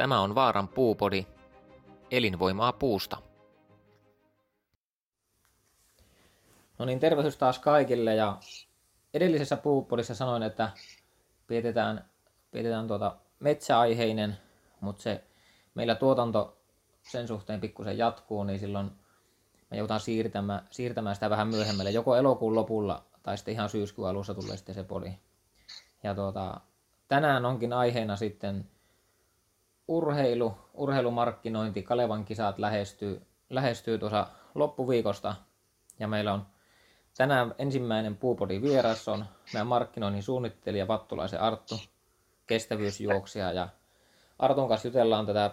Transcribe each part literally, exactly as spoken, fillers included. Tämä on Vaaran puupodi. Elinvoimaa puusta. No niin, tervehdys taas kaikille. Ja edellisessä puupodissa sanoin, että pidetään, pidetään tuota metsäaiheinen, mutta se meillä tuotanto sen suhteen pikkusen jatkuu, niin silloin me joudutaan siirtämään, siirtämään sitä vähän myöhemmälle. Joko elokuun lopulla tai sitten ihan syyskuun alussa tulee sitten se podi. Ja tuota, tänään onkin aiheena sitten urheilu, urheilumarkkinointi. Kalevan kisat lähestyy, lähestyy tuossa loppuviikosta. Ja meillä on tänään ensimmäinen puupodin vieras on meidän markkinoinnin suunnittelija Vattulaisen Arttu, kestävyysjuoksija. Ja Artun kanssa jutellaan tätä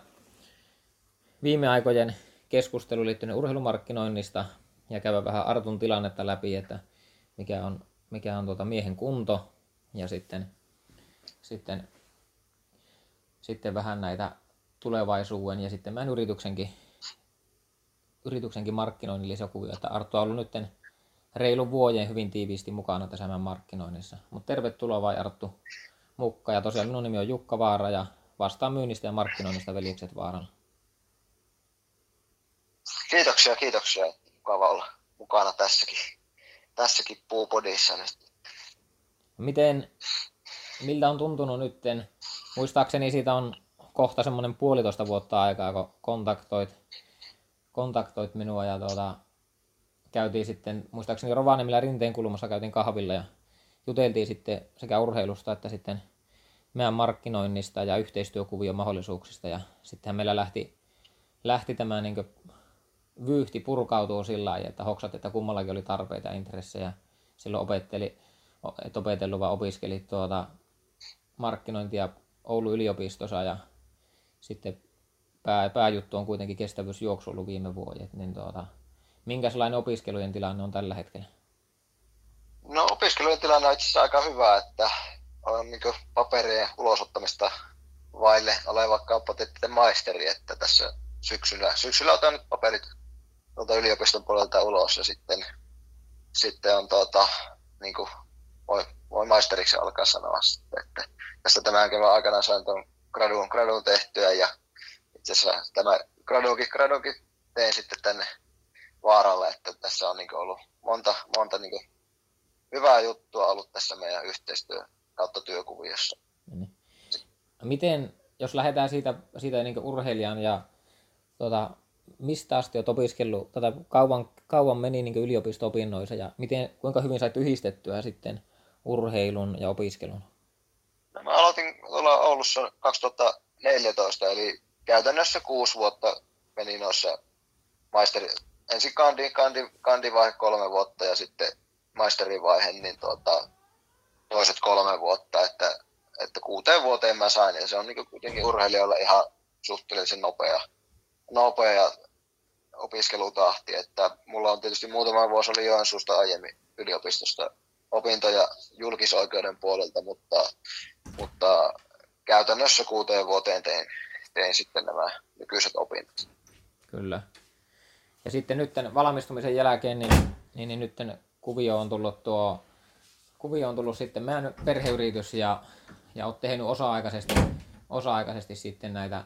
viime aikojen keskusteluun liittyen urheilumarkkinoinnista ja käydään vähän Artun tilannetta läpi, että mikä on, mikä on tuota miehen kunto ja sitten, sitten, sitten vähän näitä tulevaisuuden ja sitten meidän yrityksenkin, yrityksenkin markkinoinnillisia kuvia. Että Arttu on ollut nytten reilun vuoden hyvin tiiviisti mukana tässä meidän markkinoinnissa. Mutta tervetuloa vai Arttu Mukka, ja tosiaan minun nimi on Jukka Vaara ja vastaan myynnistä ja markkinoinnista Veljekset Vaaralla. Kiitoksia, kiitoksia. Mukava olla mukana tässäkin, tässäkin puupodissa. Miten, miltä on tuntunut nytten? Muistaakseni siitä on kohta semmoinen puolitoista vuotta aikaa, kun kontaktoit, kontaktoit minua ja tuota, käytiin sitten, muistaakseni Rovaniemillä Rinteen kulmassa käytiin kahvilla ja juteltiin sitten sekä urheilusta että sitten meidän markkinoinnista ja yhteistyökuvion mahdollisuuksista, ja sittenhän meillä lähti, lähti tämä niin kuin vyyhti purkautuu sillä lailla, että hoksat, että kummallakin oli tarpeita ja intressejä. Silloin opetteli, et opetellut vaan opiskeli tuota markkinointia Oulu yliopistossa, ja sitten pää, pääjuttu on kuitenkin kestävyysjuoksu ollut viime vuodet. Niin tuota, minkälainen opiskelujen tilanne on tällä hetkellä? No, opiskelujen tilanne on itse asiassa aika hyvä, että on niin kuin paperien ulosottamista vaille oleva kauppatieteiden maisteri, että tässä syksyllä, syksyllä otan nyt paperit tuolta yliopiston puolelta ulos ja sitten, sitten on tuota, niin kuin voi, voi maisteriksi alkaa sanoa sitten, että tässä tämän kevään aikana sain tuon graduun, graduun tehtyä, ja itse asiassa tämä graduunkin, graduunkin tein sitten tänne Vaaralle, että tässä on niin kuin ollut monta, monta niin kuin hyvää juttua ollut tässä meidän yhteistyö kautta työkuviossa. Miten, jos lähdetään siitä, siitä niin kuin urheilijan ja Tuota, mistä asti olet opiskellut, tätä kauan, kauan meni niin yliopisto-opinnoissa, ja miten, kuinka hyvin sait yhdistettyä sitten urheilun ja opiskelun? No, mä aloitin tuolla Oulussa kaksituhattaneljätoista, eli käytännössä kuusi vuotta meni noissa maisteri, ensin kandi, kandi, kandivaihe kolme vuotta ja sitten maisterivaihe, niin tuota, toiset kolme vuotta, että, että kuuteen vuoteen mä sain, ja se on niin kuitenkin urheilijoilla ihan suhteellisen nopea. nopea opiskelutahti, että mulla on tietysti muutama vuosi oli Joensuusta aiemmin yliopistosta opintoja julkisoikeuden puolelta, mutta, mutta käytännössä kuuteen vuoteen tein, tein sitten nämä nykyiset opinnot. Kyllä. Ja sitten nyt valmistumisen jälkeen, niin, niin, niin nyt kuvio on tullut tuo, kuvio on tullut sitten meidän perheyritys, ja, ja olet tehnyt osa-aikaisesti, osa-aikaisesti sitten näitä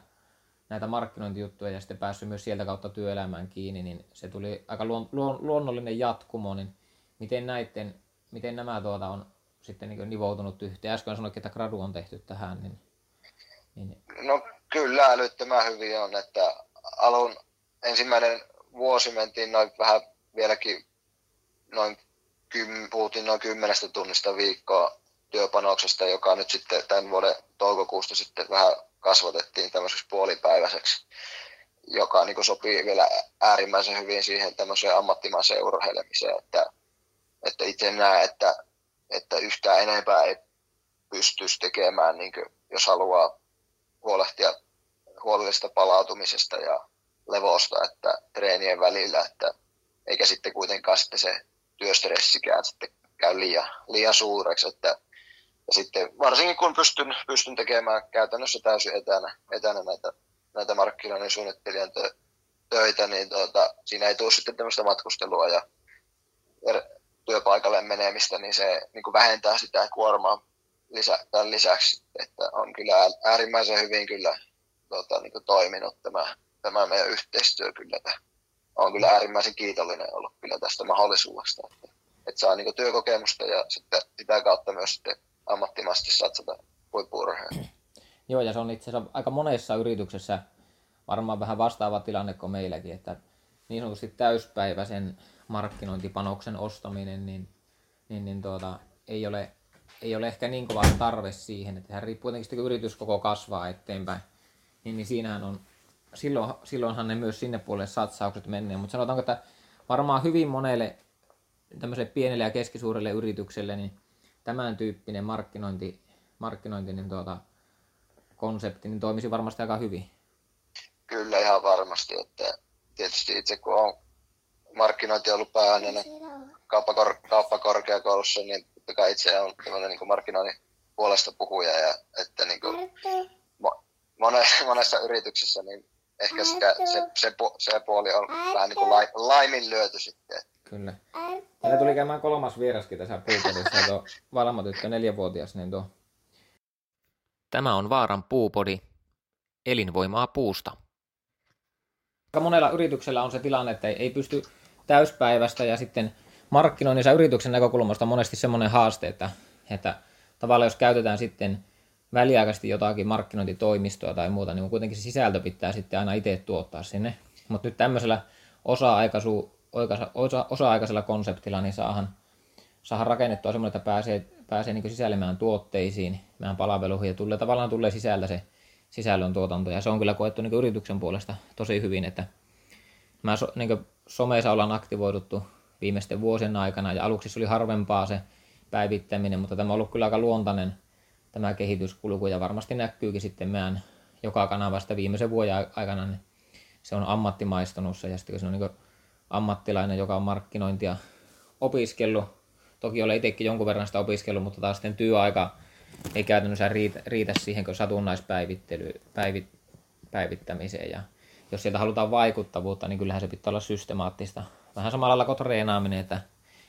näitä markkinointijuttuja ja sitten päässyt myös sieltä kautta työelämään kiinni, niin se tuli aika luon, luon, luonnollinen jatkumo, niin miten, näitten, miten nämä tuota on sitten niin nivoutunut yhteen? Äsken sanoikin, että gradu on tehty tähän. Niin, niin. No kyllä, älyttömän hyvin on, että alun ensimmäinen vuosi mentiin noin vähän vieläkin, noin kym, puhuttiin noin kymmenestä tunnista viikkoa työpanoksesta, joka nyt sitten tämän vuoden toukokuusta sitten vähän kasvatettiin tämmöiseksi puolipäiväiseksi, joka niin kuin sopii vielä äärimmäisen hyvin siihen tämmöiseen ammattimaiseen urheilemiseen, että, että itse näen, että, että yhtään enempää ei pystyisi tekemään, niin kuin, jos haluaa huolehtia huolellisesta palautumisesta ja levosta, että treenien välillä, että eikä sitten kuitenkaan sitten se työstressikään sitten käy liian, liian suureksi, että ja sitten varsinkin kun pystyn, pystyn tekemään käytännössä täysin etänä, etänä näitä, näitä markkinoinnin suunnittelijan tö, töitä, niin tuota, siinä ei tule sitten tämmöistä matkustelua ja työpaikalle menemistä, niin se niin kuin vähentää sitä kuormaa lisä, tämän lisäksi. Että on kyllä äärimmäisen hyvin kyllä tota, niin kuin toiminut tämä, tämä meidän yhteistyö kyllä. Olen kyllä äärimmäisen kiitollinen ollut kyllä tästä mahdollisuudesta, että, että saa niin kuin työkokemusta ja sitten sitä kautta myös sitten ammattimaisesti satsata huippu-urheiluun. Joo, ja se on itse asiassa aika monessa yrityksessä varmaan vähän vastaava tilanne kuin meilläkin, että niin sanotusti täyspäiväisen markkinointipanoksen ostaminen, niin, niin, niin tuota, ei, ole, ei ole ehkä niin kova tarve siihen, että sehän riippuu jotenkin, kun yrityskoko kasvaa eteenpäin, niin, niin siinähän on, silloin, silloinhan ne myös sinne puolelle satsaukset menee, mutta sanotaanko, että varmaan hyvin monelle tämmöiselle pienelle ja keskisuurelle yritykselle, niin tämän tyyppinen markkinointi, markkinointinen tuota, konsepti niin toimisi varmasti aika hyvin. Kyllä ihan varmasti, että tietysti itse kun on markkinointi ollut pääaineena kauppakor- kauppakorkeakoulussa, niin totta kai itse on niin markkinoinnin puolesta puhuja ja että niin kuin mo- monessa, monessa yrityksessä niin ehkä sitä, se, se, se puoli on vähän niin kuin lai- laiminlyöty sitten. Kyllä. Meillä tuli käymään kolmas vieraskin tässä puupodissa, tuo Valma tyttö, neljävuotias, niin tuo. Tämä on Vaaran puupodi. Elinvoimaa puusta. Monella yrityksellä on se tilanne, että ei pysty täyspäivästä ja sitten markkinoinnissa yrityksen näkökulmasta on monesti semmoinen haaste, että, että tavallaan jos käytetään sitten väliaikaisesti jotakin markkinointitoimistoa tai muuta, niin kuitenkin se sisältö pitää sitten aina itse tuottaa sinne. Mutta nyt tämmöisellä osa-aikaisu, osa, osa-aikaisella konseptilla niin saahan, saahan rakennettua semmoinen, että pääsee, pääsee niin kuin sisällemään tuotteisiin, meidän palveluihin ja tulee, tavallaan tulee sisällä se sisällön tuotanto, ja se on kyllä koettu niin yrityksen puolesta tosi hyvin, että mä so, niin someissa ollaan aktivoiduttu viimeisten vuosien aikana, ja aluksi se oli harvempaa se päivittäminen, mutta tämä on ollut kyllä aika luontainen tämä kehityskulku, ja varmasti näkyykin sitten meidän joka kanavasta viimeisen vuoden aikana, niin se on ammattimaistunut se, ja sitten kun se on niin ammattilainen, joka on markkinointia opiskellut, toki olen itsekin jonkun verran sitä opiskellut, mutta taas sitten työaika ei käytännössä riitä, riitä siihen kuin satunnaispäivit, päivittämiseen. Ja jos sieltä halutaan vaikuttavuutta, niin kyllähän se pitää olla systemaattista. Vähän samalla lailla kuin treenaaminen, että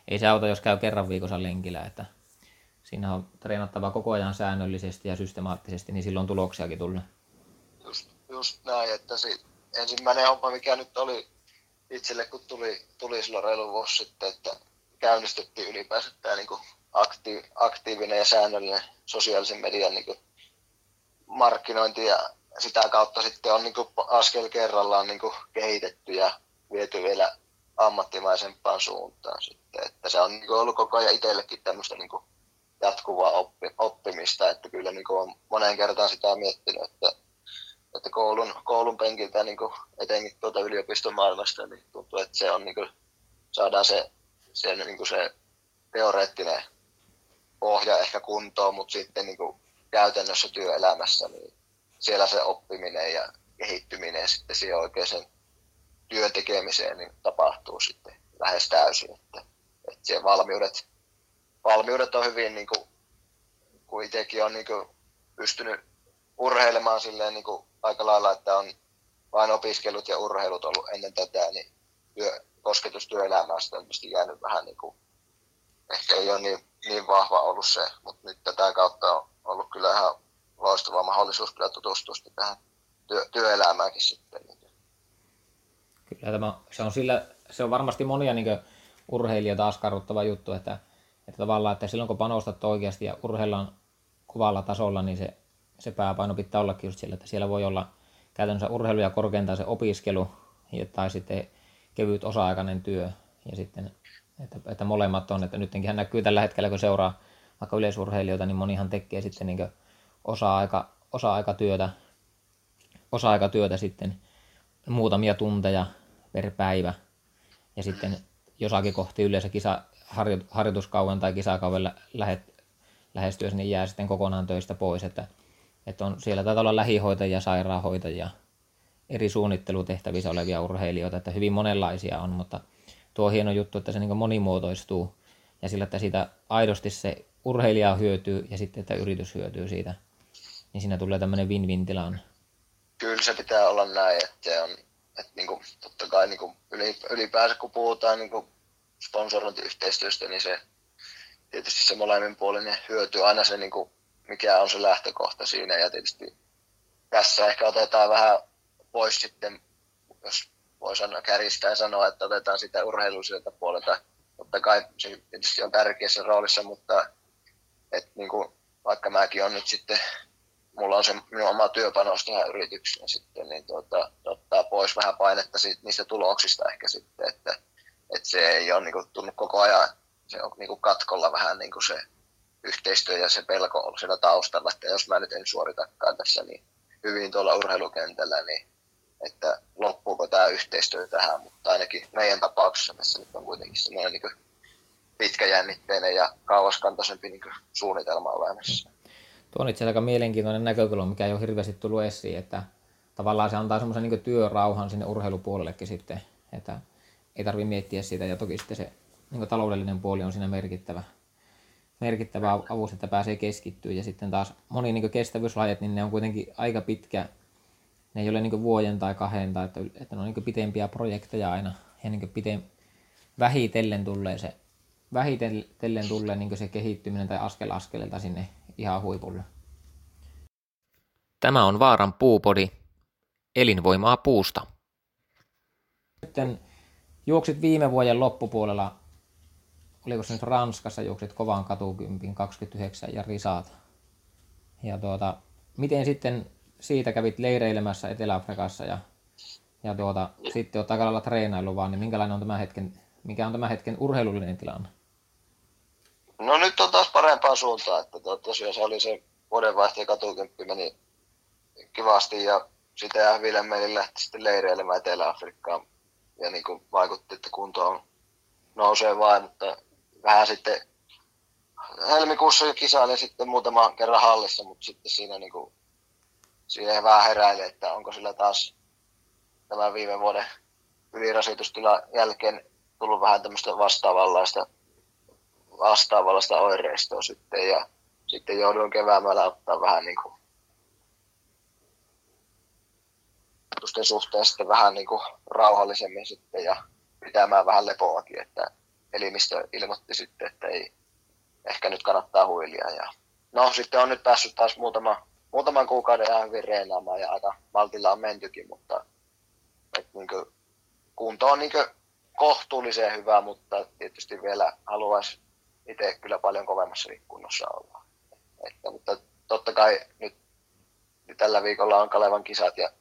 ei se auta, jos käy kerran viikossa lenkillä. Että siinä on treenattava koko ajan säännöllisesti ja systemaattisesti, niin silloin tuloksiakin tulee. Just, just näin, että si- ensimmäinen homma, mikä nyt oli itselle, kun tuli, tuli silloin reilu vuosi sitten, että käynnistettiin ylipäänsä tämä niin kuin Akti, aktiivinen ja säännöllinen sosiaalisen median niin kuin markkinointi, ja sitä kautta sitten on niin kuin askel kerrallaan niin kuin kehitetty ja viety vielä ammattimaisempaan suuntaan sitten, että se on niin kuin ollut koko ajan itsellekin tämmöistä niin kuin jatkuvaa oppi, oppimista, että kyllä niin kuin olen moneen kertaan sitä miettinyt, että, että koulun, koulun penkiltä niin kuin etenkin tuolta yliopistomaailmasta niin tuntuu, että se on niin kuin, saadaan se, se, niin kuin se teoreettinen pohja ehkä kuntoon, mutta sitten niin kuin käytännössä työelämässä niin siellä se oppiminen ja kehittyminen sitten siihen oikeaan työn tekemiseen niin tapahtuu sitten lähes täysin. Että, että siellä valmiudet, valmiudet on hyvin, niin kuin, kun itsekin on niin kuin pystynyt urheilemaan silleen niin kuin aika lailla, että on vain opiskelut ja urheilut ollut ennen tätä, niin työ, kosketus työelämään on jäänyt vähän niin kuin, ehkä ei ole niin, niin vahva ollut se, mutta nyt tätä kautta on ollut kyllä ihan loistava mahdollisuus kyllä tutustua tähän työ, työelämäänkin sitten. Kyllä tämä, se, on sillä, se on varmasti monia niin urheilijoita askarruttava juttu, että, että tavallaan, että silloin kun panostat oikeasti ja urheillaan kovalla tasolla, niin se, se pääpaino pitää ollakin just siellä, että siellä voi olla käytännössä urheilu ja korkeintaan se opiskelu tai sitten kevyt osa-aikainen työ ja sitten Että, että molemmat on, että nytkin näkyy tällä hetkellä, kun seuraa vaikka yleisurheilijoita, niin monihan tekee sitten niin osa-aika, osa-aikatyötä, osa-aikatyötä sitten muutamia tunteja per päivä. Ja sitten jossakin kohti yleensä kisa, harjoituskauden tai kisakauden lähet, lähestyessä niin jää sitten kokonaan töistä pois. Että, että on, siellä taitaa olla lähihoitajia, sairaanhoitajia, eri suunnittelutehtävissä olevia urheilijoita, että hyvin monenlaisia on, mutta tuo on hieno juttu, että se niin monimuotoistuu ja sillä, että siitä aidosti se urheilija hyötyy ja sitten, että yritys hyötyy siitä, niin siinä tulee tämmöinen win-win tilanne. Kyllä se pitää olla näin, että, on, että niin kuin, totta kai niin kuin ylipäänsä kun puhutaan niin kuin sponsorointiyhteistyöstä, niin se tietysti se molemmin puolinen hyötyy aina se, niin kuin, mikä on se lähtökohta siinä ja tietysti tässä ehkä otetaan vähän pois sitten, jos voi sanoa, kärjistää sanoa, että otetaan sitä urheiluiselta puolelta. Totta kai se tietysti on tärkeässä roolissa, mutta et niin kuin, vaikka mäkin on nyt sitten, mulla on se minun oma työpanos tähän yritykseen sitten, niin tuota, ottaa pois vähän painetta siitä, niistä tuloksista ehkä sitten, että et se ei ole niin kuin, tullut koko ajan, se on niin kuin katkolla vähän niin kuin se yhteistyö ja se pelko on siellä taustalla, että jos mä nyt en suoritakaan tässä niin hyvin tuolla urheilukentällä, niin että loppuuko tämä yhteistyö tähän, mutta ainakin meidän tapauksessa tässä nyt on kuitenkin semmoinen niin pitkäjännitteinen ja kauaskantoisempi niin suunnitelma olemassa. Tuo on itse aika mielenkiintoinen näkökulma, mikä ei ole hirveästi tullut esiin, että tavallaan se antaa semmoisen niin työrauhan sinne urheilupuolellekin sitten, että ei tarvitse miettiä sitä, ja toki sitten se niin taloudellinen puoli on siinä merkittävä. merkittävää avusta, että pääsee keskittyä, ja sitten taas moni niin kestävyyslajat, niin ne on kuitenkin aika pitkä, ne ei ole niin vuoden tai kahden, tai että, että ne on niin pitempiä projekteja aina, ja niin pitem, vähitellen tulee se, vähitellen tulee niin se kehittyminen tai askel askeleelta sinne ihan huipulle. Tämä on Vaaran puupodi, elinvoimaa puusta. Sitten juoksit viime vuoden loppupuolella, oliko se nyt Ranskassa, juoksit kovaan katukympin kaksikymmentäyhdeksän ja risaat. Ja tuota, miten sitten siitä kävit leireilemässä Etelä-Afrikassa ja, ja tuota, sitten olet aika lailla treenailu vaan, niin minkälainen on tämän hetken, mikä on tämän hetken urheilullinen tilanne? No nyt on taas parempaan suuntaan, että tosiaan se oli se vuodenvaihteen katukymppi meni kivasti ja sitä ja vielä meillä lähti sitten leireilemään Etelä-Afrikkaan ja niin kuin vaikutti, että kunto on nousee vaan, mutta vähän sitten helmikuussa jo kisailin sitten muutaman kerran hallissa, mutta sitten siinä niin kuin, siihen vähän heräilee, että onko sillä taas tämän viime vuoden ylirasitustilan jälkeen tullut vähän tämmöistä vastaavanlaista, vastaavanlaista oireistoa sitten ja sitten jouduin keväämällä ottaa vähän niin kuin suhteen sitten vähän niin kuin rauhallisemmin sitten ja pitämään vähän lepoakin, että elimistö ilmoitti sitten, että ei ehkä nyt kannattaa huilia. Ja no sitten on nyt päässyt taas muutama, muutaman kuukauden ihan hyvin reenaamaan ja aika maltilla on mentykin, mutta niin kuin, kunto on niin kuin kohtuullisen hyvä, mutta tietysti vielä haluaisi itse kyllä paljon kovemmassa kunnossa olla. Että, mutta totta kai nyt niin tällä viikolla on Kalevan kisat ja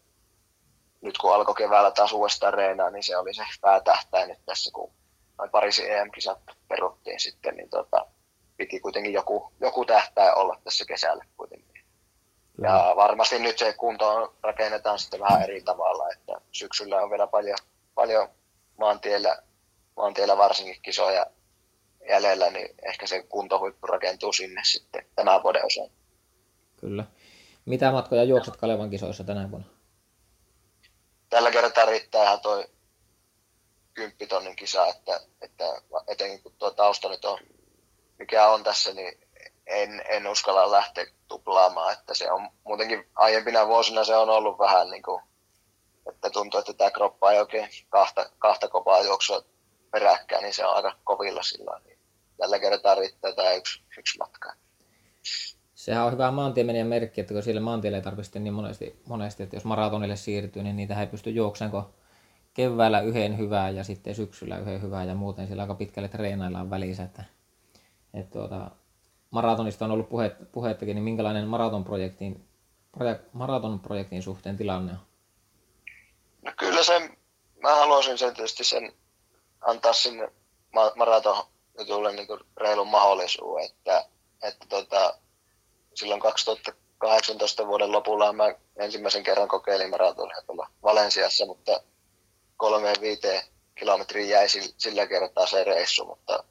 nyt kun alkoi keväällä taas uudestaan reenaa, niin se oli se päätähtäin nyt tässä, kun Pariisin E M-kisat peruttiin sitten, niin tota, piti kuitenkin joku, joku tähtäin olla tässä kesällä kuitenkin. Ja varmasti nyt se kunto rakennetaan sitten vähän eri tavalla, että syksyllä on vielä paljon, paljon maantiellä, maantiellä varsinkin kisoja jäljellä, niin ehkä se kuntohuippu rakentuu sinne sitten tämän vuoden osan. Kyllä. Mitä matkoja juokset Kalevan kisoissa tänä vuonna? Tällä kertaa riittää ihan toi kymppitonnin kisa, että, että etenkin kun tuo tausta nyt on, mikä on tässä, niin en, en uskalla lähteä tuplaamaan, että se on muutenkin aiempina vuosina se on ollut vähän niin kuin, että tuntuu, että tämä kroppa ei oikein kahta, kahta kopaa juoksua peräkkään, niin se on aika kovilla sillä, niin tällä kertaa riittää tämä yksi, yksi matka. Sehän on hyvä maantiemenijän merkki, että kun siellä maantielle ei tarvitse niin monesti, monesti, että jos maratonille siirtyy, niin niitä ei pysty juoksemaan, kun keväällä yhden hyvää ja sitten syksyllä yhden hyvää ja muuten siellä aika pitkälle treenaillaan välissä. Että, että tuota, maratonista on ollut puhe, puhettakin, niin minkälainen maratonprojektin, projek, maratonprojektin suhteen tilanne on? No kyllä sen, mä haluaisin sen tietysti sen antaa sinne maratonjutulle niin kuin reilun mahdollisuuden, että, että tuota, silloin kaksituhattakahdeksantoista vuoden lopulla mä ensimmäisen kerran kokeilin maratonia tuolla Valensiassa, mutta kolmeen viiteen kilometriin jäi sillä kertaa se reissu, mutta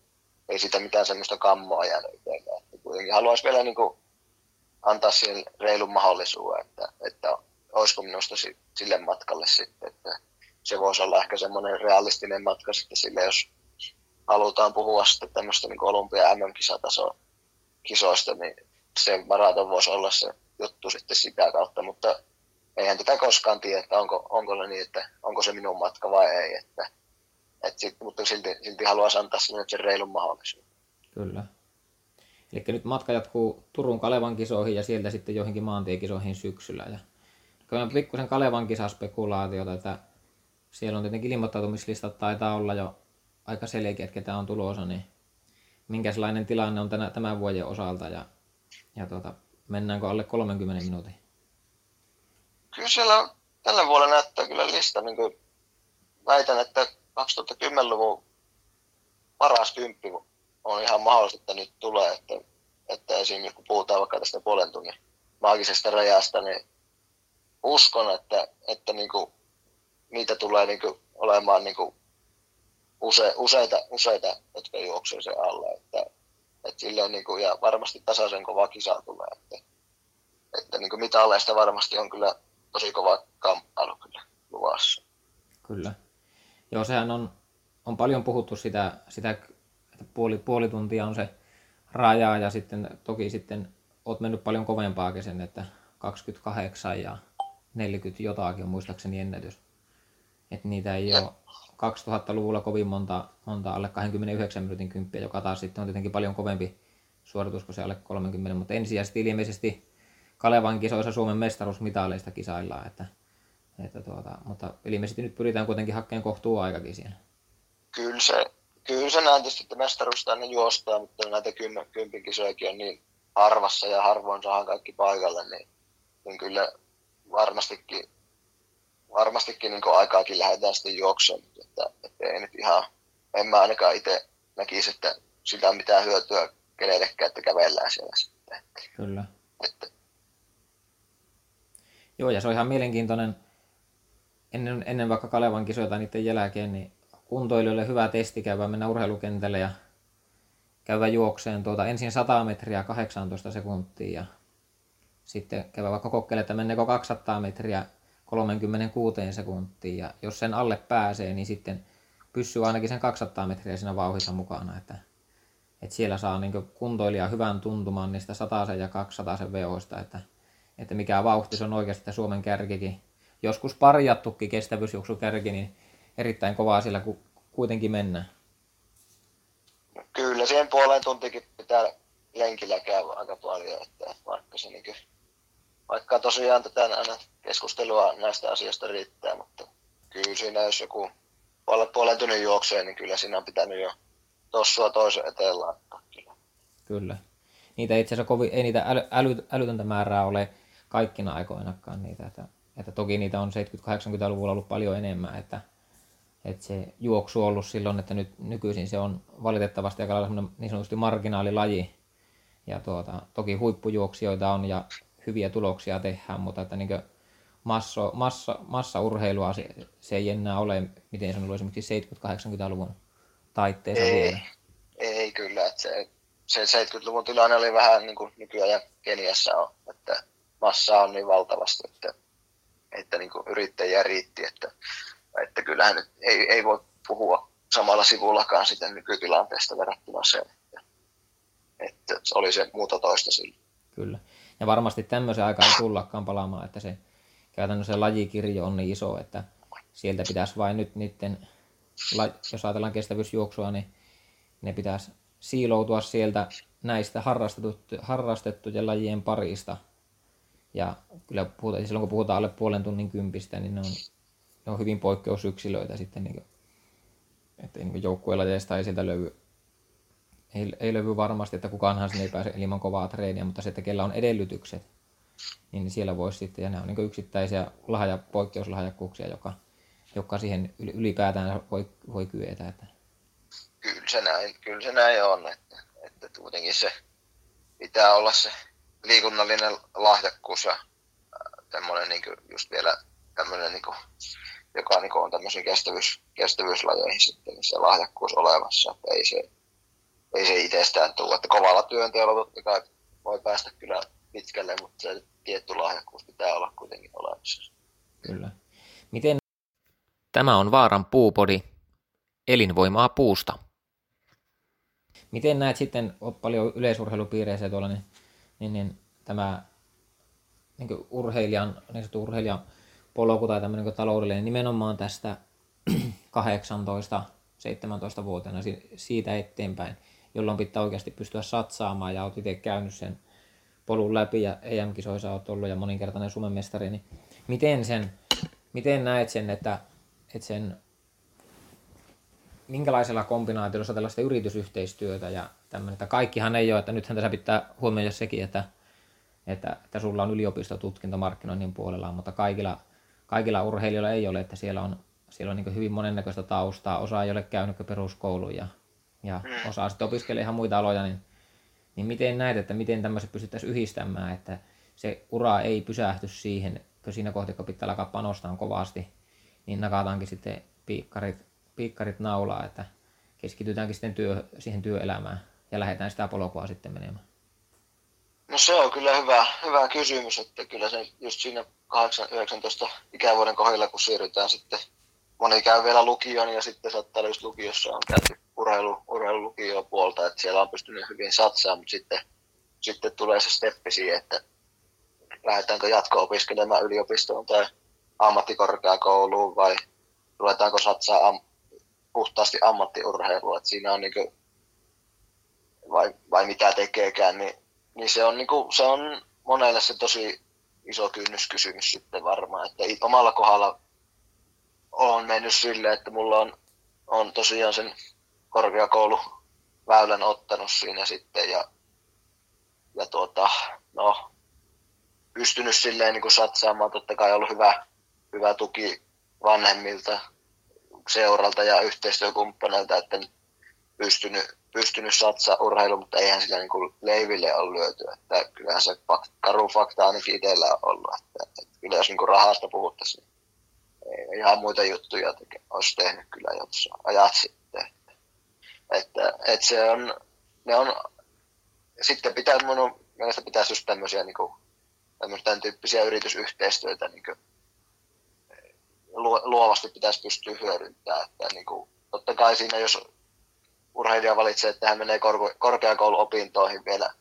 ei siitä mitään semmoista kammoa jäänyt itsellään. Kuitenkin haluaisi vielä niin kuin antaa siihen reilun mahdollisuuden, että, että olisiko minusta sille matkalle sitten. Että se voisi olla ehkä semmoinen realistinen matka sitten sille, jos halutaan puhua sitten tämmöistä niin olympia- M M-kisatason kisoista, niin se maraton voisi olla se juttu sitten sitä kautta, mutta eihän tätä koskaan tiedä, että onko, onko, se, niin, että onko se minun matka vai ei. Että, että sit, mutta silti, silti haluaisi antaa sinne sen reilun mahdollisuuden. Kyllä. Eli nyt matka jatkuu Turun Kalevan kisoihin ja sieltä sitten joihinkin maantiekisoihin syksyllä. Ja, Kyllä on pikkusen Kalevan kisaspekulaatiota, että siellä on tietenkin ilmoittautumislistat taitaa olla jo aika selkeät, ketä on tulossa, niin minkälainen tilanne on tänä, tämän vuoden osalta ja, ja tuota, mennäänkö alle kolmekymmentä minuutin? Kyllä siellä tällä vuodella näyttää kyllä lista, niin kuin väitän, että kaksituhattakymmenluvun paras kymppi on ihan mahdollista, että nyt tulee, että, että esimerkiksi kun puhutaan vaikka tästä puolen tunnin maagisesta rajasta, niin uskon, että, että niinku, niitä tulee niinku olemaan niinku use, useita, useita, jotka juoksevat sen alle. Että, et silleen niinku, ja varmasti tasaisen kovaa kisaa tulee. Että, että niinku mitaleista varmasti on kyllä tosi kova kamppailu kyllä luvassa. Kyllä. Joo, sehän on, on paljon puhuttu sitä, sitä että puoli, puoli tuntia on se raja ja sitten toki sitten olet mennyt paljon kovempaakin sen, että kaksikymmentäkahdeksan ja neljäkymmentä jotakin muistaakseni ennätys. Että niitä ei ole kaksituhattaluvulla kovin monta, monta alle kaksikymmentäyhdeksän minuutin kymppiä, joka taas sitten on tietenkin paljon kovempi suoritus kuin se alle kolmekymmentä, mutta ensisijaisesti ilmeisesti Kalevan kisoissa Suomen mestaruusmitaleista kisaillaan, että, että tuota, mutta ilmeisesti nyt pyritään kuitenkin hakemaan kohtuun aikakin siellä. Kyllä se, kyllä se näin tietysti, että mestaruusta aina juostaan, mutta näitä kympin kisojakin on niin harvassa ja harvoin saadaan kaikki paikalle, niin, niin kyllä varmastikin, varmastikin niin aikaakin lähdetään sitten juoksemaan, että, että ei nyt ihan, en mä ainakaan itse näkisi, että sitä on mitään hyötyä kenellekään, että kävellään siellä sitten. Kyllä. Että. Joo, ja se on ihan mielenkiintoinen, ennen, ennen vaikka Kalevan kisoja tai niiden jälkeen, niin kuntoilijoille hyvä testi käydä mennä urheilukentälle ja käydä juokseen tuota, ensin sata metriä kahdeksantoista sekuntia ja sitten käydä vaikka kokeilemaan, että menneekö kaksisataa metriä kolmekymmentäkuusi sekuntiin ja jos sen alle pääsee, niin sitten pysyy ainakin sen kaksisataa metriä siinä vauhissa mukana, että, että siellä saa niin kuntoilija hyvän tuntumaan niistä satasen ja kaksisatasen veoista, että, että mikä vauhti se on oikeasti, että Suomen kärkikin, joskus parjattukin kestävyysjuoksukärki, niin erittäin kovaa siellä kuitenkin mennään. Kyllä, siihen puoleen tuntikin pitää lenkillä käydä aika paljon, että vaikka se niin kuin, vaikka tosiaan tätä aina keskustelua näistä asioista riittää, mutta kyllä siinä jos joku puolen tunnin juoksee, niin kyllä siinä on pitänyt jo tossua toisen eteen laittaa. Kyllä. Niitä itse asiassa kovin, ei niitä äly, äly, älytöntä määrää ole kaikkina aikoinakaan niitä, että, että toki niitä on seitsemänkymmentä-kahdeksankymmentäluvulla ollut paljon enemmän, että että se juoksu on ollut silloin, että nyt nykyisin se on valitettavasti aika lailla niin sanotusti marginaalilaji. Ja tuota, toki huippujuoksijoita on ja hyviä tuloksia tehdään, mutta että niin kuin masso, massa, massaurheilua se, se ei enää ole, miten se on ollut esimerkiksi seitsemänkymmentä-kahdeksankymmentäluvun taitteessa ei, vielä. Ei kyllä, että se, se seitsemänkymmentäluvun tilanne oli vähän niin kuin nykyajan Keniassa on, että massaa on niin valtavasti, että, että niin kuin yrittäjiä riitti, että Että kyllähän nyt ei, ei voi puhua samalla sivullakaan sitä nykytilanteesta verrattuna se, että, että oli se muuta toista sillä. Kyllä. Ja varmasti tämmöisen aikaan ei tullakaan palaamaan, että se käytännössä lajikirjo on niin iso, että sieltä pitäisi vain nyt niiden, jos ajatellaan kestävyysjuoksua, niin ne pitäisi siiloutua sieltä näistä harrastettujen lajien parista. Ja kyllä puhutaan, silloin kun puhutaan alle puolen tunnin kympistä, niin ne on Ne on hyvin poikkeusyksilöitä sitten, niin kuin, ettei niin joukkueella teistä ei sieltä löydy, ei, ei löydy varmasti, että kukaanhan sinne ei pääse ilman kovaa treeniä, mutta se, että kellä on edellytykset, niin siellä voisi sitten, ja nämä on niin yksittäisiä lahja, poikkeuslahjakkuuksia, joka, joka siihen ylipäätään voi, voi kyetä. Että. Kyllä se näin, kyllä se näin on, että, että kuitenkin se pitää olla se liikunnallinen lahjakkuus ja tämmöinen niin just vielä tämmöinen niin kuin, joka niin kuin on tämmöisiin kestävyys, kestävyyslajeihin sitten, niin se lahjakkuus olemassa, että ei se, ei se itsestään tule, että kovalla työnteolla totta kai voi päästä kyllä pitkälle, mutta se tietty lahjakkuus pitää olla kuitenkin olemassa. Kyllä. Miten... Tämä on Vaaran puupodi, elinvoimaa puusta. Miten näet sitten, olet paljon yleisurheilupiireissä tuolla, niin, niin, niin tämä niin kuin urheilijan, niin sanottu urheilijan polku tai tämmöinen niin taloudellinen nimenomaan tästä kahdeksantoista seitsemäntoista-vuotiaana siitä eteenpäin, jolloin pitää oikeasti pystyä satsaamaan ja olet itse käynyt sen polun läpi ja E M-kisoissa olet ollut ja moninkertainen Suomen mestari, niin miten sen, miten näet sen, että, että sen, minkälaisella kombinaatiolla tällaista yritysyhteistyötä ja tämmöinen, että kaikkihan ei ole, että nythän tässä pitää huomioida sekin, että, että, että sulla on yliopistotutkinto markkinoinnin puolella, mutta kaikilla, kaikilla urheilijoilla ei ole, että siellä on, siellä on niin hyvin monennäköistä taustaa, osa ei ole käynyt peruskouluun ja, ja osa sitten opiskelee ihan muita aloja, niin, niin miten näet, että miten tämmöiset pystyttäisiin yhdistämään, että se ura ei pysähty siihen, kun siinä kohtaa, kun pitää alkaa panostaa kovasti, niin nakataankin sitten piikkarit, piikkarit naulaa, että keskitytäänkin sitten työ, siihen työelämään ja lähdetään sitä polkua sitten menemään? No se on kyllä hyvä, hyvä kysymys, että kyllä se just siinä kahdeksan yhdeksäntoista ikävuoden kohdalla, kun siirrytään sitten, moni käy vielä lukion ja sitten saattaa just lukiossa on käyty urheilu, urheilulukioon puolta, että siellä on pystynyt hyvin satsaamaan, mutta sitten, sitten tulee se steppi siihen, että lähdetäänkö jatko-opiskelemaan yliopistoon tai ammattikorkeakouluun vai tuletaanko satsaa am- puhtaasti ammattiurheilua, että siinä on niinku, vai, vai mitä tekeekään, niin, niin se on niinku, se on monelle se tosi iso kynnyskysymys sitten varmaan, että omalla kohdalla olen mennyt silleen, että mulla on, on tosiaan sen korkeakouluväylän ottanut siinä sitten ja, ja tuota, no, pystynyt silleen niinku satsaamaan, totta kai ollut hyvä, hyvä tuki vanhemmilta, seuralta ja yhteistyökumppaneilta, että pystynyt, pystynyt satsaa urheiluun, mutta eihän sitä niin leiville ole lyöty. Että kyllähän se fakta, karu fakta ainakin itsellä on ollut. Että, että kyllä jos niin rahasta puhuttaisiin, niin ihan muita juttuja teke, olisi tehnyt kyllä jossain ajat sitten. Että, että, että se on, ne on, sitten pitäisi, minun mielestä pitäisi just tämmöisiä, niin kuin, tämän tyyppisiä yritysyhteistyötä, niin kuin, luovasti pitäisi pystyä hyödyntämään. Että niin kuin, totta kai siinä, jos urheilija valitsee, että hän menee korkeakouluopintoihin vielä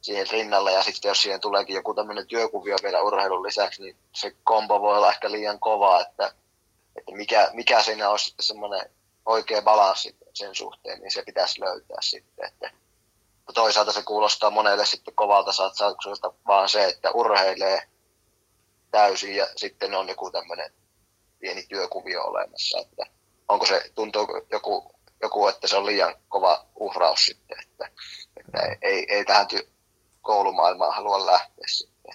siihen rinnalle, ja sitten jos siihen tuleekin joku tämmöinen työkuvio vielä urheilun lisäksi, niin se kombo voi olla ehkä liian kova, että, että mikä, mikä siinä olisi semmoinen oikea balanssi sen suhteen, niin se pitäisi löytää sitten. Että toisaalta se kuulostaa monelle sitten kovalta satsaukselta vaan se, että urheilee täysin, ja sitten on joku tämmöinen pieni työkuvio olemassa, että onko se, tuntuuko joku, joku, että se on liian kova uhraus sitten, että, että ei, ei, ei tähän ty- koulumaailmaan halua lähteä sitten.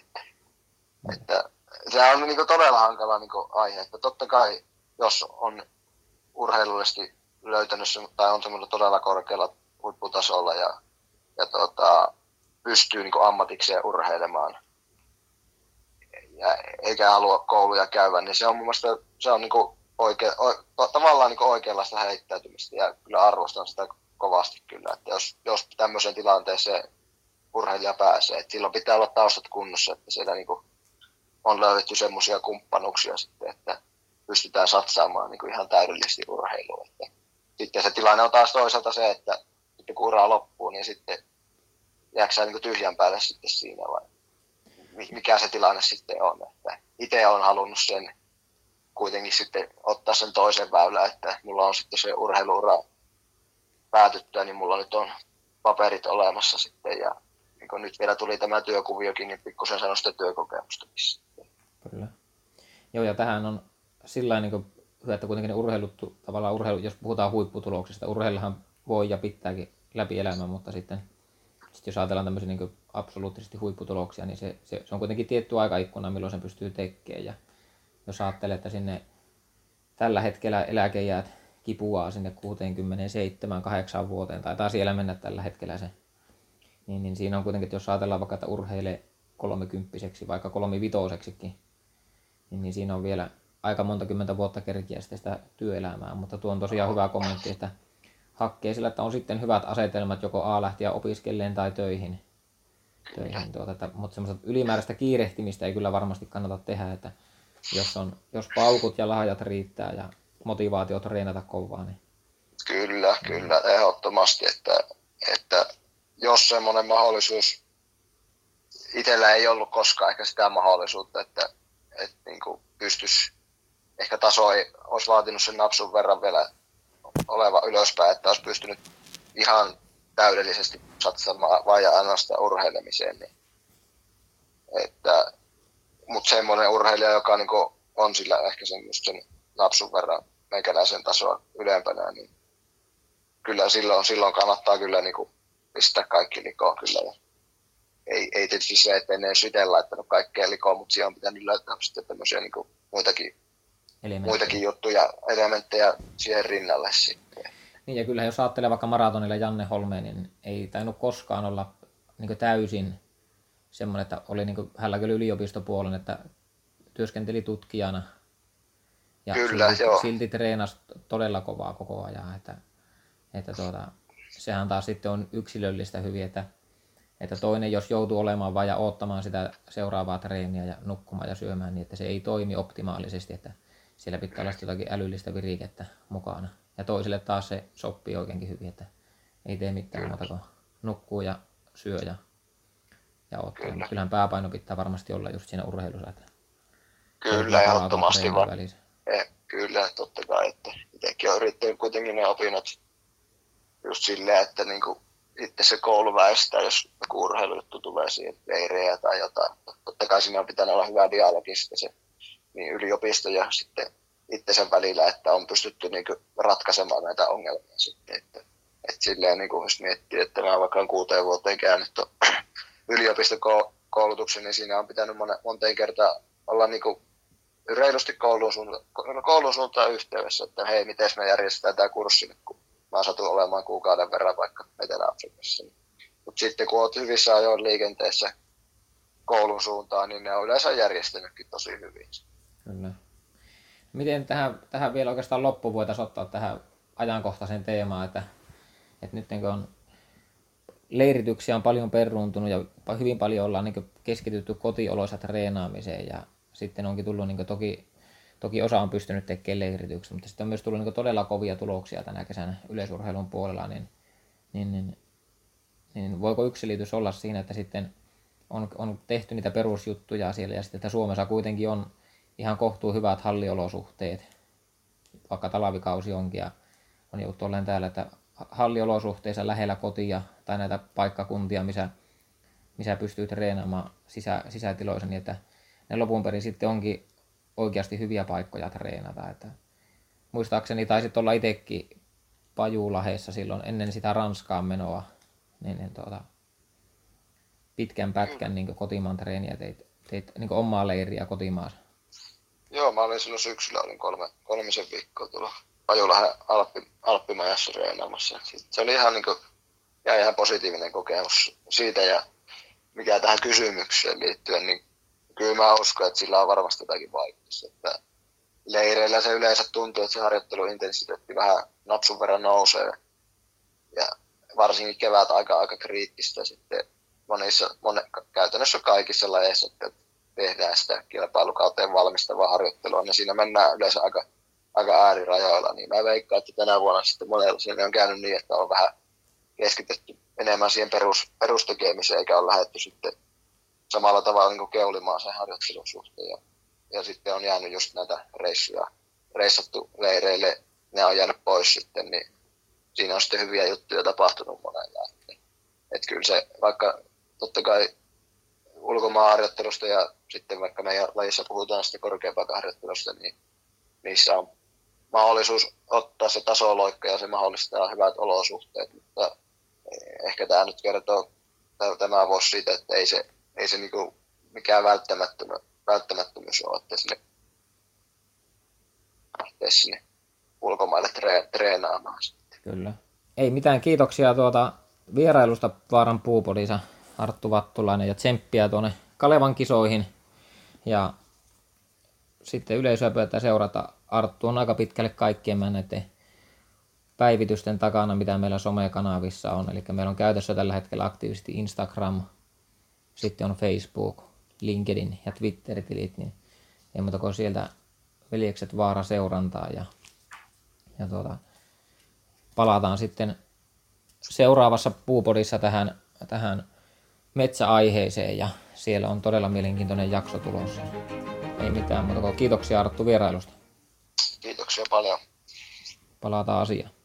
Että, sehän on niin kuin todella hankala niin kuin aihe, että totta kai jos on urheilullisesti löytänyt tai on semmoinen todella korkealla huipputasolla ja, ja tota, pystyy niin kuin ammatikseen urheilemaan ja eikä halua kouluja käydä, niin se on mun mielestä se on niinku oikea, o, tavallaan niinku oikeanlaista heittäytymistä ja kyllä arvostan sitä kovasti kyllä, että jos, jos tämmöiseen tilanteeseen urheilija pääsee, että silloin pitää olla taustat kunnossa, että siellä niinku on löydetty semmoisia kumppanuuksia sitten, että pystytään satsaamaan niinku ihan täydellisesti urheiluun. Että sitten se tilanne on taas toisaalta se, että sitten kun ura loppuu, niin sitten jääksää niinku tyhjän päälle sitten siinä vai mikä se tilanne sitten on. Itse olen halunnut sen kuitenkin sitten ottaa sen toisen väylän, että mulla on sitten se urheiluura päätyttyä, niin mulla nyt on paperit olemassa sitten ja niin kun nyt vielä tuli tämä työkuviokin, niin pikkusen sanon sitä työkokemustakin sitten. Kyllä. Joo, ja tähän on sillä niin hyvä, että kuitenkin urheilut, tavallaan urheilu, jos puhutaan huipputuloksista, urheillahan voi ja pitääkin läpi elämän, mutta sitten Sitten jos ajatellaan tämmöisiä niin absoluuttisesti huipputuloksia, niin se, se, se on kuitenkin tietty aikaikkuna, milloin sen pystyy tekemään. Ja jos ajattelee, että sinne tällä hetkellä eläkejäät kipuaa sinne kuusikymmentäseitsemän kahdeksan vuoteen, tai taas siellä mennä tällä hetkellä se, niin, niin siinä on kuitenkin, että jos ajatellaan vaikka, että urheilee kolmekymppiseksi, vaikka kolmivitoseksikin, niin, niin siinä on vielä aika monta kymmentä vuotta kerkiä sitten sitä työelämää. Mutta tuo on tosiaan hyvä kommentti, että hakkee sillä, että on sitten hyvät asetelmat joko A lähteä opiskelleen tai töihin. töihin tuota, että, mutta semmoista ylimääräistä kiirehtimistä ei kyllä varmasti kannata tehdä, että jos, on, jos paukut ja lahjat riittää ja motivaatiot treenata kovaa. Niin... Kyllä, kyllä, ehdottomasti, että, että jos semmoinen mahdollisuus, itsellä ei ollut koskaan ehkä sitä mahdollisuutta, että, että niin kuin pystyisi, ehkä taso ei olisi vaatinut sen napsun verran vielä oleva ylöspäin, että olisi pystynyt ihan täydellisesti satsamaan vaan ja ainoastaan urheilemiseen. Niin, että mutta semmoinen urheilija, joka niinku on sillä ehkä semmoisen napsun verran meikäläisen tasoa ylempänä, niin kyllä silloin, silloin kannattaa kyllä niinku pistää kaikki likoon kyllä. Ja ei, ei tietysti se, että en edes itse laittanut kaikkea likoon, mutta siihen on pitänyt löytää sitten tämmöisiä niinku muitakin, muitakin juttuja, elementtejä siihen rinnalle sitten. Niin, ja kyllähän jos ajattelee vaikka maratonilla Janne Holmeen, niin ei tainnut koskaan olla niin täysin semmoinen, että oli niin hänellä kyllä yliopistopuolen, että työskenteli tutkijana ja kyllä, silti, silti treenasi todella kovaa koko ajan. Että, että tuota, sehän taas sitten on yksilöllistä hyvin, että, että toinen jos joutuu olemaan vaan ja odottamaan sitä seuraavaa treeniä ja nukkumaan ja syömään, niin että se ei toimi optimaalisesti, että siellä pitää olla jotakin älyllistä virikettä mukana. Ja toisille taas se sopii oikeinkin hyvin, että ei tee mitään muuta kuin nukkuu ja syö ja, ja ottaa. Kyllä. Kyllähän pääpaino pitää varmasti olla just siinä urheilussa. Kyllä, ehdottomasti vaan. Eh, kyllä, totta kai. Että itsekin on yrittänyt kuitenkin ne opinnot just silleen, että niinku itse se koulu väistää, jos joku urheilujuttu tulee siihen leirejä tai jotain. Totta kai siinä on pitänyt olla hyvä dialogi sitten se niin yliopisto ja sitten itsensä välillä, että on pystytty niinku ratkaisemaan näitä ongelmia sitten. Että, että silleen niinku jos miettii, että mä vaikka kuuteen vuoteen käynyt yliopistokoulutuksen, niin siinä on pitänyt monteen kertaa olla niinku reilusti koulun suuntaan, koulun suuntaan yhteydessä, että hei, miten me järjestetään tämä kurssi, kun mä satun olemaan kuukauden verran vaikka Etelä-Afrikassa. Mutta sitten kun olet hyvissä ajoin liikenteessä koulun suuntaan, niin ne on yleensä järjestänytkin tosi hyvin. Kyllä. Miten tähän, tähän vielä oikeastaan loppuun voitaisiin ottaa tähän ajankohtaiseen teemaan, että, että nyt niin on leirityksiä on paljon peruuntunut ja hyvin paljon ollaan niin keskitytty kotioloissa treenaamiseen ja sitten onkin tullut, niin toki, toki osa on pystynyt tekemään leirityksiä, mutta sitten on myös tullut niin todella kovia tuloksia tänä kesänä yleisurheilun puolella, niin, niin, niin, niin voiko yksilitys olla siinä, että sitten on, on tehty niitä perusjuttuja siellä ja sitten, että Suomessa kuitenkin on ihan kohtuu hyvät halliolosuhteet, vaikka talvikausi onkin ja on jouttu olleen täällä, että halliolosuhteissa lähellä kotia tai näitä paikkakuntia, missä, missä pystyy treenaamaan sisä, sisätiloissa, niin että ne lopun perin sitten onkin oikeasti hyviä paikkoja treenata. Että muistaakseni taisit olla itsekin Pajulahessa silloin ennen sitä Ranskaan menoa, niin tuota, pitkän pätkän niin kotimaan treeniä teit, teit niin omaa leiriä kotimaassa. Joo, mä olin silloin syksyllä, olin kolme, kolmisen viikkoa tuolla Pajulahan Alppi, Alppimajassa reenaamassa. Se oli ihan, niin kuin, ihan positiivinen kokemus siitä ja mikä tähän kysymykseen liittyen, niin kyllä mä uskon, että sillä on varmasti jotakin vaikutusta. Että leireillä se yleensä tuntuu, että se harjoitteluintensiteetti vähän napsun verran nousee ja varsinkin kevät aika aika kriittistä sitten monissa, monen, käytännössä kaikissa lajeissa, että tehdään sitä kilpailukauteen valmistavaa harjoittelua, niin siinä mennään yleensä aika, aika äärirajoilla. Niin mä veikkaan, että tänä vuonna sitten monella siinä on käynyt niin, että on vähän keskitetty enemmän siihen perus, perustekemiseen, eikä ole lähdetty sitten samalla tavalla niin kuin keulimaan sen harjoittelun suhteen. Ja, ja sitten on jäänyt just näitä reissuja, reissattu leireille, ne on jäänyt pois sitten, niin siinä on sitten hyviä juttuja tapahtunut monella. Että, että kyllä se, vaikka totta kai ulkomaan harjoittelusta ja sitten vaikka meidän lajissa puhutaan sitä korkeampaa harjoittelusta, niin niissä on mahdollisuus ottaa se tasoloikka ja se mahdollistaa hyvät olosuhteet, mutta ehkä tämä nyt kertoo tämä vuosi siitä, että ei se, ei se niinku mikään välttämättömyys ole, että sinne lähtee sinne ulkomaille treenaamaan. Kyllä. Ei mitään kiitoksia tuota vierailusta Vaaran puupodissa, Arttu Vattulainen, ja tsemppiä tuonne Kalevan kisoihin. Ja sitten yleisöä pitää seurata. Arttu on aika pitkälle kaikkien näiden päivitysten takana, mitä meillä somekanavissa on. Eli meillä on käytössä tällä hetkellä aktiivisesti Instagram, sitten on Facebook, LinkedIn ja Twitter-tilit. Niin ei muuta kuin sieltä Veljekset Vaara seurantaa. Ja, ja tuota, palataan sitten seuraavassa puupodissa tähän, tähän metsäaiheeseen ja siellä on todella mielenkiintoinen jakso tulossa. Ei mitään muuta kuin kiitoksia Arttu vierailusta. Kiitoksia paljon. Palataan asiaan.